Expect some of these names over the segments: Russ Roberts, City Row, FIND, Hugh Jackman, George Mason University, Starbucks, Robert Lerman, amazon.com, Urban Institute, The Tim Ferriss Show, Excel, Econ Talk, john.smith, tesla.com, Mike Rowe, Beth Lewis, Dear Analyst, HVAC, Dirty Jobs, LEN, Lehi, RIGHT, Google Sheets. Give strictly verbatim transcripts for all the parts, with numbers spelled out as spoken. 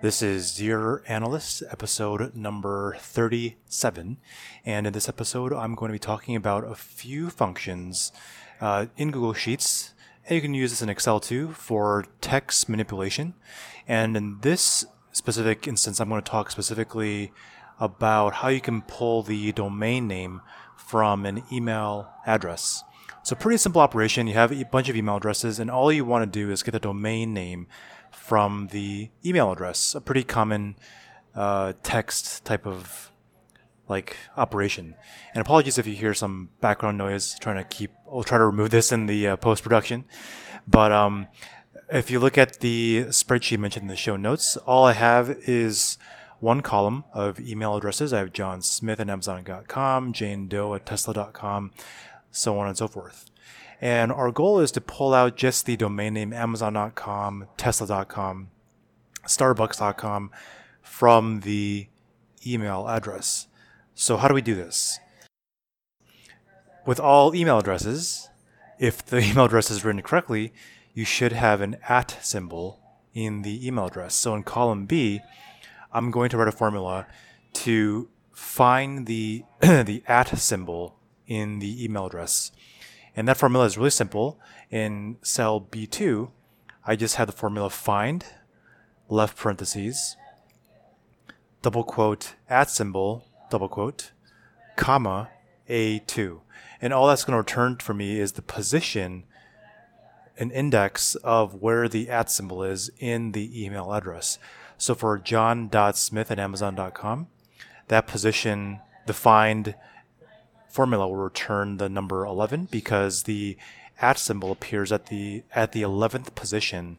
This is Dear Analyst, episode number thirty-seven, and in this episode I'm going to be talking about a few functions uh, in Google Sheets, and you can use this in Excel too, for text manipulation. And in this specific instance I'm going to talk specifically about how you can pull the domain name from an email address. So pretty simple operation. You have a bunch of email addresses and all you want to do is get the domain name from the email address, a pretty common uh, text type of like operation. And apologies if you hear some background noise. Trying to keep, I'll try to remove this in the uh, post-production. But um, if you look at the spreadsheet mentioned in the show notes, all I have is one column of email addresses. I have John Smith at amazon dot com, Jane Doe at tesla dot com, so on and so forth. And our goal is to pull out just the domain name amazon dot com, tesla dot com, starbucks dot com from the email address. So how do we do this? With all email addresses, if the email address is written correctly, you should have an at symbol in the email address. So in column B, I'm going to write a formula to find the, the at symbol in the email address. And that formula is really simple. In cell B two, I just have the formula find, left parentheses, double quote, at symbol, double quote, comma, A two. And all that's going to return for me is the position, an index of where the at symbol is in the email address. So for john.smith at amazon dot com, that position, the find formula will return the number eleven because the at symbol appears at the at the eleventh position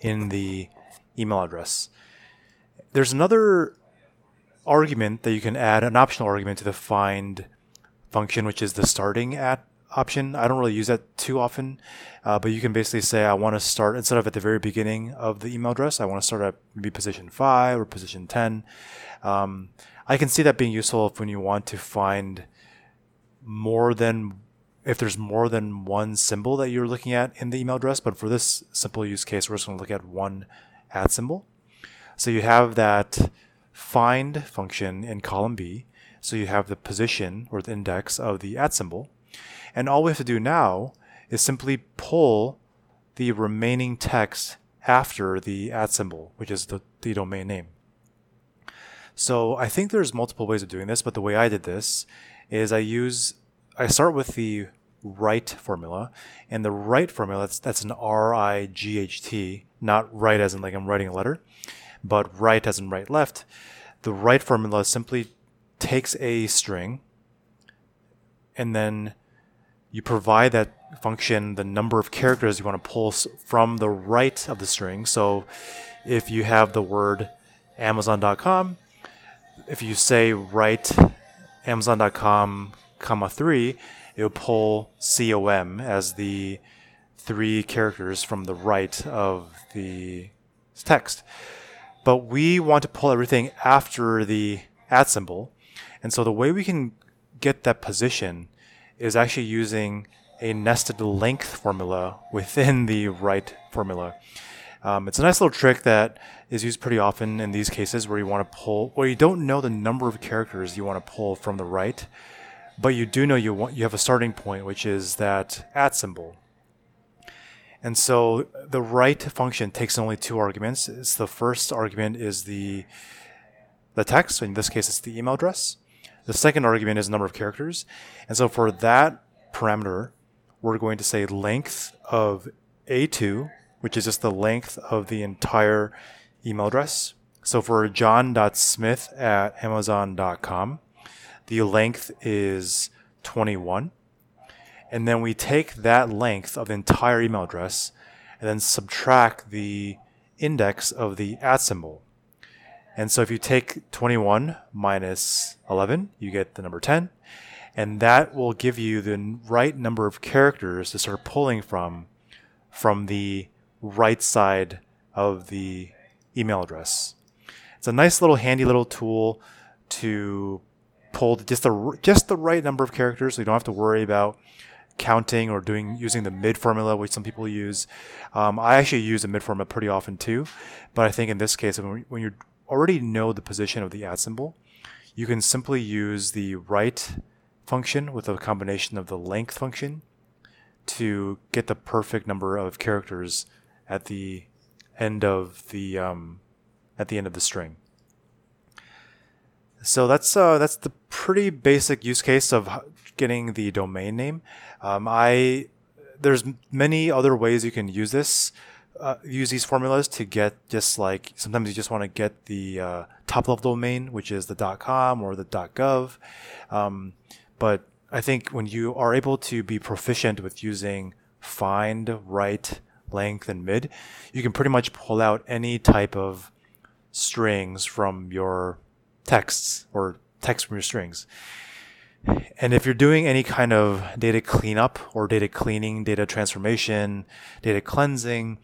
in the email address. There's another argument that you can add, an optional argument to the find function, which is the starting at option. I don't really use that too often, uh, but you can basically say I want to start, instead of at the very beginning of the email address, I want to start at maybe position five or position ten. Um, I can see that being useful if when you want to find more than, if there's more than one symbol that you're looking at in the email address, but for this simple use case, we're just going to look at one at symbol. So you have that find function in column B. So you have the position or the index of the at symbol. And all we have to do now is simply pull the remaining text after the at symbol, which is the, the domain name. So I think there's multiple ways of doing this, but the way I did this is I use, I start with the right formula, and the right formula, that's, that's an R I G H T, not right as in like I'm writing a letter, but right as in right left. The right formula simply takes a string, and then you provide that function the number of characters you want to pull from the right of the string. So if you have the word amazon dot com, if you say write amazon dot com, comma three, it will pull com as the three characters from the right of the text. But we want to pull everything after the at symbol. And so the way we can get that position is actually using a nested length formula within the right formula. Um, it's a nice little trick that is used pretty often in these cases where you want to pull, or you don't know the number of characters you want to pull from the right, but you do know you want, you have a starting point, which is that at symbol. And so the right function takes only two arguments. It's the first argument is the the text, in this case it's the email address. The second argument is number of characters. And so for that parameter, we're going to say length of A two, which is just the length of the entire email address. So for john.smith at amazon dot com, the length is twenty-one. And then we take that length of the entire email address and then subtract the index of the at symbol. And so if you take twenty-one minus eleven, you get the number ten. And that will give you the right number of characters to start pulling from, from the right side of the email address. It's a nice little handy little tool to pull just the just the right number of characters, so you don't have to worry about counting or doing using the mid formula, which some people use. Um, I actually use a mid formula pretty often too, but I think in this case, when, when you already know the position of the at symbol, you can simply use the right function with a combination of the length function to get the perfect number of characters at the end of the um, at the end of the string. So that's uh, that's the pretty basic use case of getting the domain name. Um, I there's many other ways you can use this, uh, use these formulas to get just like sometimes you just want to get the uh, top level domain, which is the .com or the .gov. Um, but I think when you are able to be proficient with using find, right, length, and mid, you can pretty much pull out any type of strings from your texts or text from your strings. And if you're doing any kind of data cleanup or data cleaning, data transformation, data cleansing,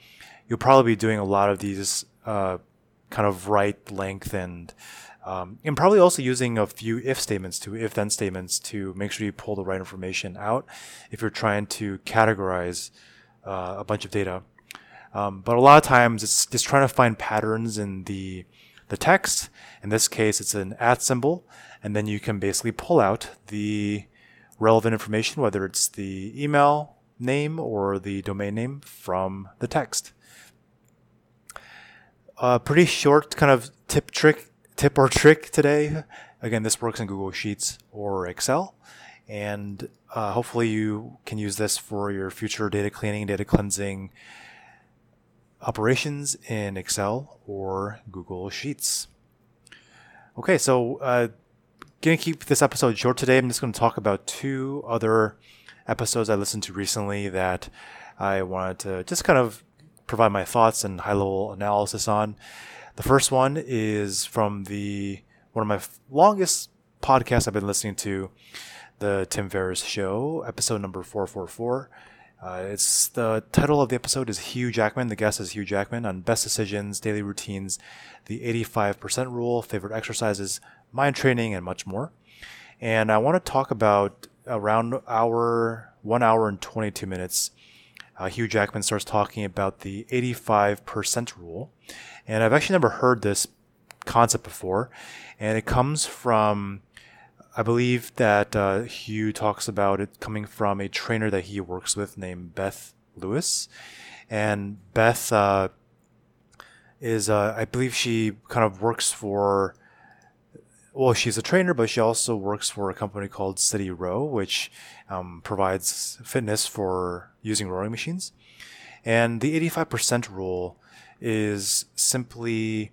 you'll probably be doing a lot of these uh, kind of right, length, and Um, and probably also using a few if statements to if-then statements to make sure you pull the right information out if you're trying to categorize uh, a bunch of data. Um, but a lot of times it's just trying to find patterns in the the text. In this case, it's an at symbol, and then you can basically pull out the relevant information, whether it's the email name or the domain name, from the text. A pretty short kind of tip trick Tip or trick today. Again, this works in Google Sheets or Excel, and uh, hopefully you can use this for your future data cleaning, data cleansing operations in Excel or Google Sheets. Okay, so uh, gonna keep this episode short today. I'm just gonna talk about two other episodes I listened to recently that I wanted to just kind of provide my thoughts and high-level analysis on. The first one is from the one of my f- longest podcasts I've been listening to, The Tim Ferriss Show, episode number four forty-four. Uh, it's the title of the episode is Hugh Jackman. The guest is Hugh Jackman on best decisions, daily routines, the eighty-five percent rule, favorite exercises, mind training, and much more. And I want to talk about around hour, one hour and twenty-two minutes. Uh, Hugh Jackman starts talking about the eighty-five percent rule. And I've actually never heard this concept before. And it comes from, I believe that uh, Hugh talks about it coming from a trainer that he works with named Beth Lewis. And Beth uh, is, uh, I believe she kind of works for, well, she's a trainer, but she also works for a company called City Row, which um, provides fitness for using rowing machines. And the eighty-five percent rule is simply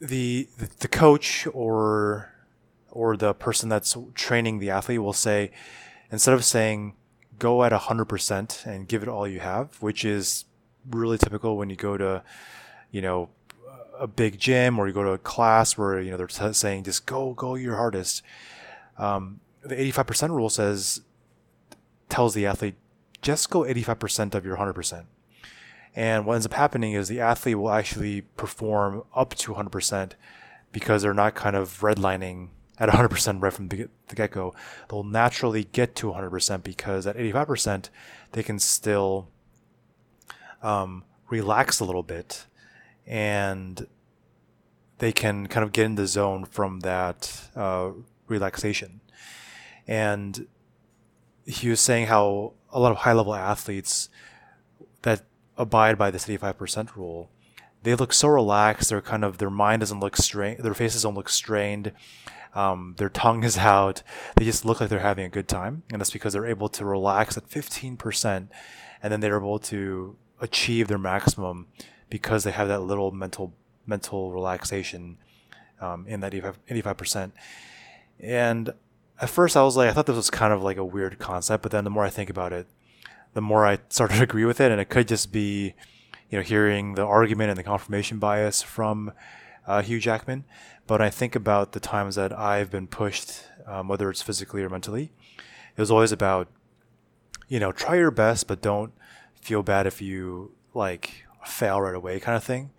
the the coach or or the person that's training the athlete will say, instead of saying go at one hundred percent and give it all you have, which is really typical when you go to, you know, a big gym or you go to a class where, you know, they're t- saying just go go your hardest. Um, the eighty-five percent rule says tells the athlete just go eighty-five percent of your one hundred percent. And what ends up happening is the athlete will actually perform up to one hundred percent because they're not kind of redlining at one hundred percent right from the get-go. They'll naturally get to one hundred percent because at eighty-five percent, they can still um, relax a little bit and they can kind of get in the zone from that uh, relaxation. And he was saying how a lot of high-level athletes that abide by this eighty-five percent rule, they look so relaxed. They're kind of, their mind doesn't look strained. Their faces don't look strained. Um, their tongue is out. They just look like they're having a good time. And that's because they're able to relax at fifteen percent. And then they're able to achieve their maximum because they have that little mental, mental relaxation, um, in that eighty-five percent. And at first I was like, I thought this was kind of like a weird concept, but then the more I think about it, the more I started to agree with it. And it could just be, you know, hearing the argument and the confirmation bias from uh, Hugh Jackman. But I think about the times that I've been pushed, um, whether it's physically or mentally, it was always about, you know, try your best, but don't feel bad if you like fail right away kind of thing.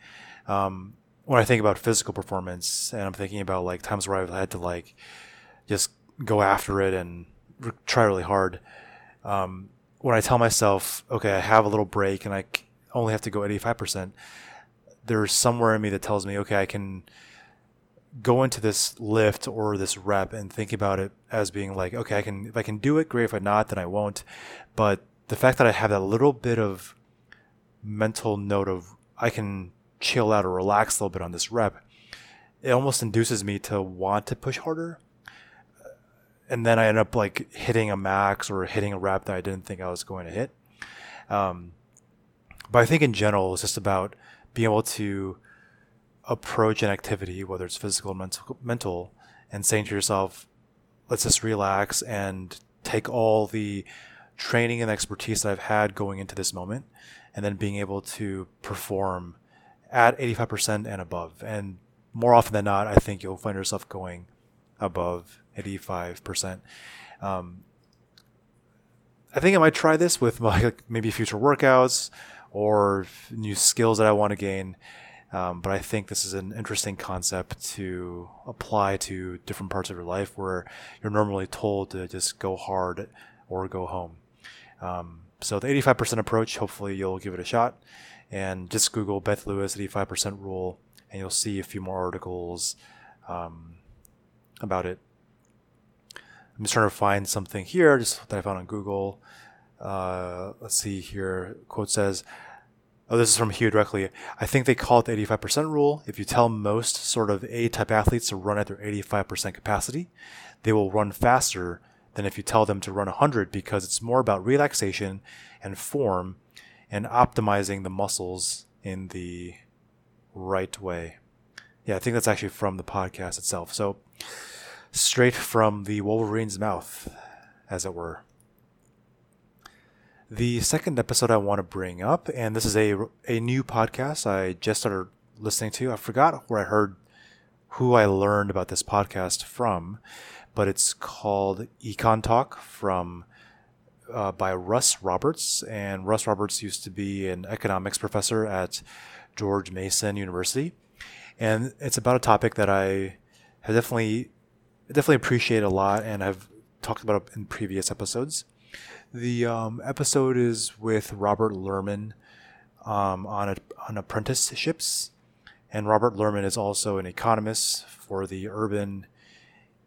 Um, when I think about physical performance, and I'm thinking about like times where I've had to like just go after it and re- try really hard. Um, when I tell myself, okay, I have a little break and I c- only have to go eighty-five percent, there's somewhere in me that tells me, okay, I can go into this lift or this rep and think about it as being like, okay, I can, if I can do it, great. If I not, then I won't. But the fact that I have that little bit of mental note of I can chill out or relax a little bit on this rep, it almost induces me to want to push harder. And then I end up like hitting a max or hitting a rep that I didn't think I was going to hit. Um, but I think in general, it's just about being able to approach an activity, whether it's physical or mental, mental, and saying to yourself, let's just relax and take all the training and expertise that I've had going into this moment, and then being able to perform at eighty-five percent and above. And more often than not, I think you'll find yourself going above eighty-five percent. Um, I think I might try this with my, like, maybe future workouts or new skills that I want to gain. Um, but I think this is an interesting concept to apply to different parts of your life where you're normally told to just go hard or go home. Um, so the eighty-five percent approach, hopefully you'll give it a shot. And just Google Beth Lewis eighty-five percent rule, and you'll see a few more articles um, about it. I'm just trying to find something here, just that I found on Google. Uh, let's see here. Quote says, oh, this is from Hugh directly. I think they call it the eighty-five percent rule. If you tell most sort of A-type athletes to run at their eighty-five percent capacity, they will run faster than if you tell them to run one hundred, because it's more about relaxation and form and optimizing the muscles in the right way. Yeah, I think that's actually from the podcast itself. So straight from the Wolverine's mouth, as it were. The second episode I want to bring up, and this is a a new podcast I just started listening to. I forgot where I heard, who I learned about this podcast from, but it's called Econ Talk from Uh, by Russ Roberts, and Russ Roberts used to be an economics professor at George Mason University, and it's about a topic that I have definitely definitely appreciate a lot, and I've talked about it in previous episodes. The um, episode is with Robert Lerman um, on a, on apprenticeships, and Robert Lerman is also an economist for the Urban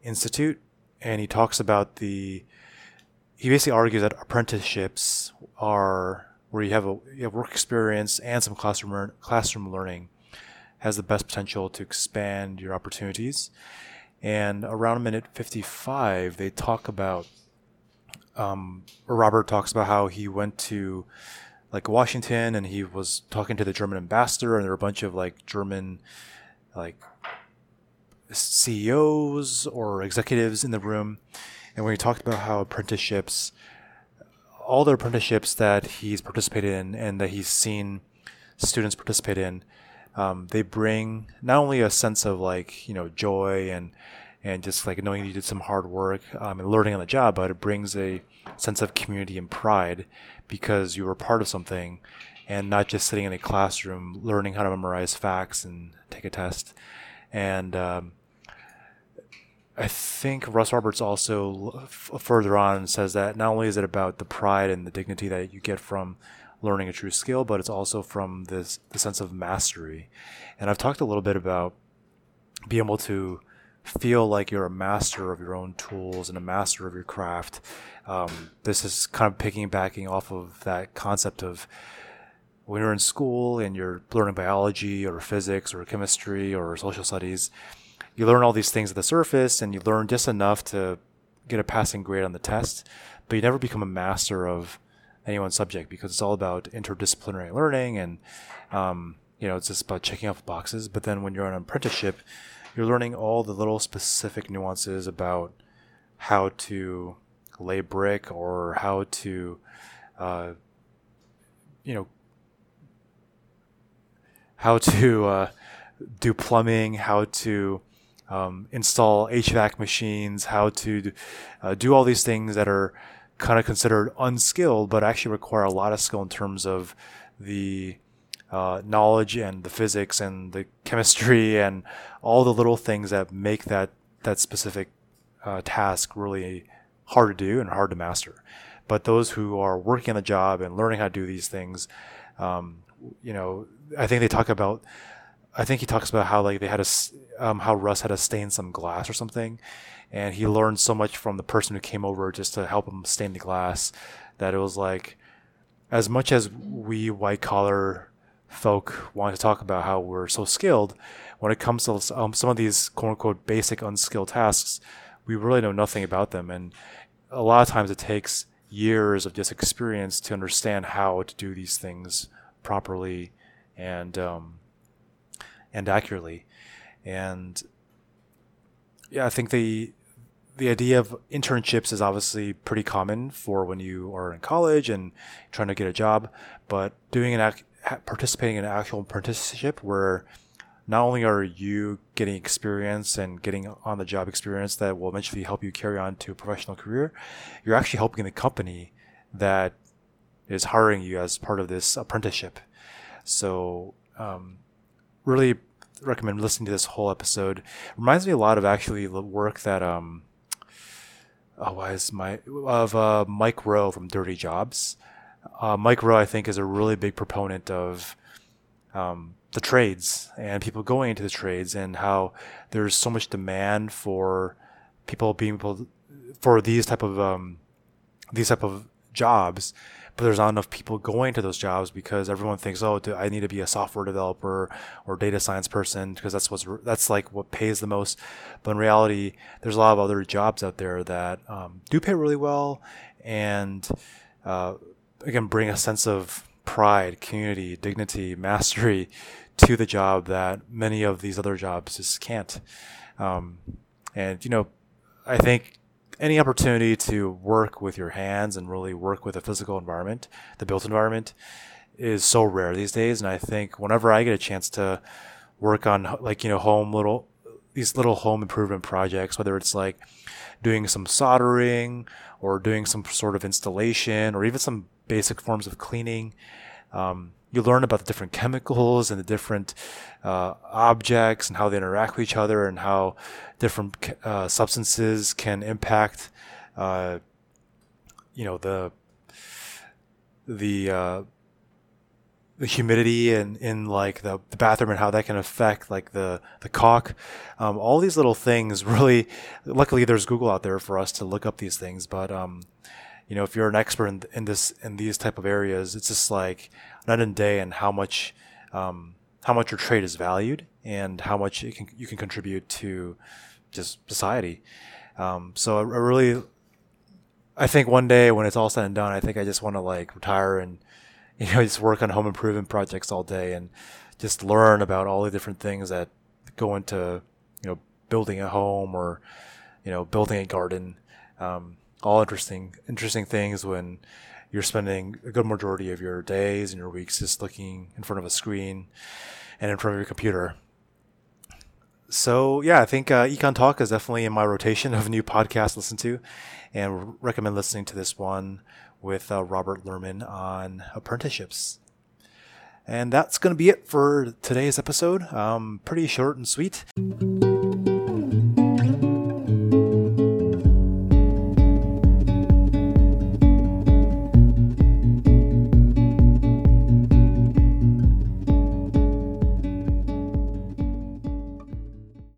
Institute, and he talks about the He basically argues that apprenticeships are where you have a you have work experience and some classroom classroom learning has the best potential to expand your opportunities. And around minute fifty-five, they talk about um, Robert talks about how he went to like Washington and he was talking to the German ambassador, and there were a bunch of like German like C E Os or executives in the room. And when he talked about how apprenticeships, all the apprenticeships that he's participated in and that he's seen students participate in, um, they bring not only a sense of like, you know, joy and and just like knowing you did some hard work um, and learning on the job, but it brings a sense of community and pride because you were part of something and not just sitting in a classroom learning how to memorize facts and take a test. And um I think Russ Roberts also f- further on says that not only is it about the pride and the dignity that you get from learning a true skill, but it's also from this the sense of mastery. And I've talked a little bit about being able to feel like you're a master of your own tools and a master of your craft. Um, this is kind of piggybacking off of that concept of when you're in school and you're learning biology or physics or chemistry or social studies. You learn all these things at the surface and you learn just enough to get a passing grade on the test, but you never become a master of any one subject because it's all about interdisciplinary learning and, um, you know, it's just about checking off boxes. But then when you're on an apprenticeship, you're learning all the little specific nuances about how to lay brick or how to, uh, you know, how to uh, do plumbing, how to Um, install H V A C machines, how to uh, do all these things that are kind of considered unskilled, but actually require a lot of skill in terms of the uh, knowledge and the physics and the chemistry and all the little things that make that that specific uh, task really hard to do and hard to master. But those who are working on the job and learning how to do these things, um, you know, I think they talk about. I think he talks about how like they had a um, how Russ had to stain some glass or something, and he learned so much from the person who came over just to help him stain the glass that it was like, as much as we white collar folk want to talk about how we're so skilled, when it comes to um, some of these quote unquote basic unskilled tasks, we really know nothing about them, and a lot of times it takes years of just experience to understand how to do these things properly and um, and accurately. And yeah, I think the the idea of internships is obviously pretty common for when you are in college and trying to get a job, but doing an act, participating in an actual apprenticeship where not only are you getting experience and getting on the job experience that will eventually help you carry on to a professional career, you're actually helping the company that is hiring you as part of this apprenticeship. So um, really recommend listening to this whole episode. Reminds me a lot of actually the work that um, oh, why is my of uh, Mike Rowe from Dirty Jobs. Uh, Mike Rowe, I think, is a really big proponent of um, the trades and people going into the trades, and how there's so much demand for people being able for these type of um, these type of jobs, but there's not enough people going to those jobs because everyone thinks, oh, do I need to be a software developer or data science person because that's what's that's like what pays the most. But in reality, there's a lot of other jobs out there that um, do pay really well and uh, again bring a sense of pride, community, dignity, mastery to the job that many of these other jobs just can't. Um, and, you know, I think any opportunity to work with your hands and really work with the physical environment, the built environment, is so rare these days. And I think whenever I get a chance to work on, like, you know, home little, these little home improvement projects, whether it's like doing some soldering or doing some sort of installation or even some basic forms of cleaning, um, you learn about the different chemicals and the different uh, objects and how they interact with each other and how different uh, substances can impact, uh, you know, the the uh, the humidity and in, in like the, the bathroom and how that can affect like the the caulk. Um, all these little things really. Luckily, there's Google out there for us to look up these things, but. Um, You know, if you're an expert in, in this in these type of areas, it's just like night and day, and how much um, how much your trade is valued, and how much it can, you can contribute to just society. Um, so I, I really, I think one day when it's all said and done, I think I just want to like retire and you know just work on home improvement projects all day and just learn about all the different things that go into you know building a home or you know building a garden. Um, all interesting, interesting things when you're spending a good majority of your days and your weeks just looking in front of a screen and in front of your computer. So yeah, I think uh, Econ Talk is definitely in my rotation of new podcasts to listen to, and recommend listening to this one with uh, Robert Lerman on apprenticeships. And that's going to be it for today's episode. Um, pretty short and sweet.